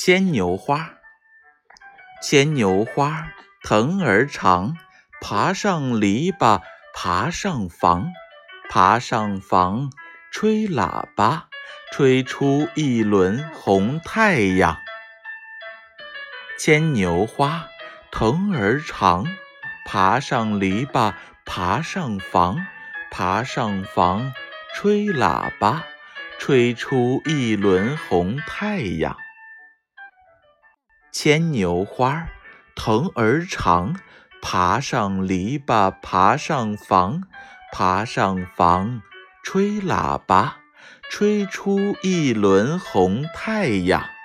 牵牛花。牵牛花藤儿长，爬上篱笆爬上房，爬上房吹喇叭，吹出一轮红太阳。牵牛花藤儿长，爬上篱笆爬上房，爬上房吹喇叭，吹出一轮红太阳。牵牛花藤儿长，爬上篱笆爬上房，爬上房吹喇叭，吹出一轮红太阳。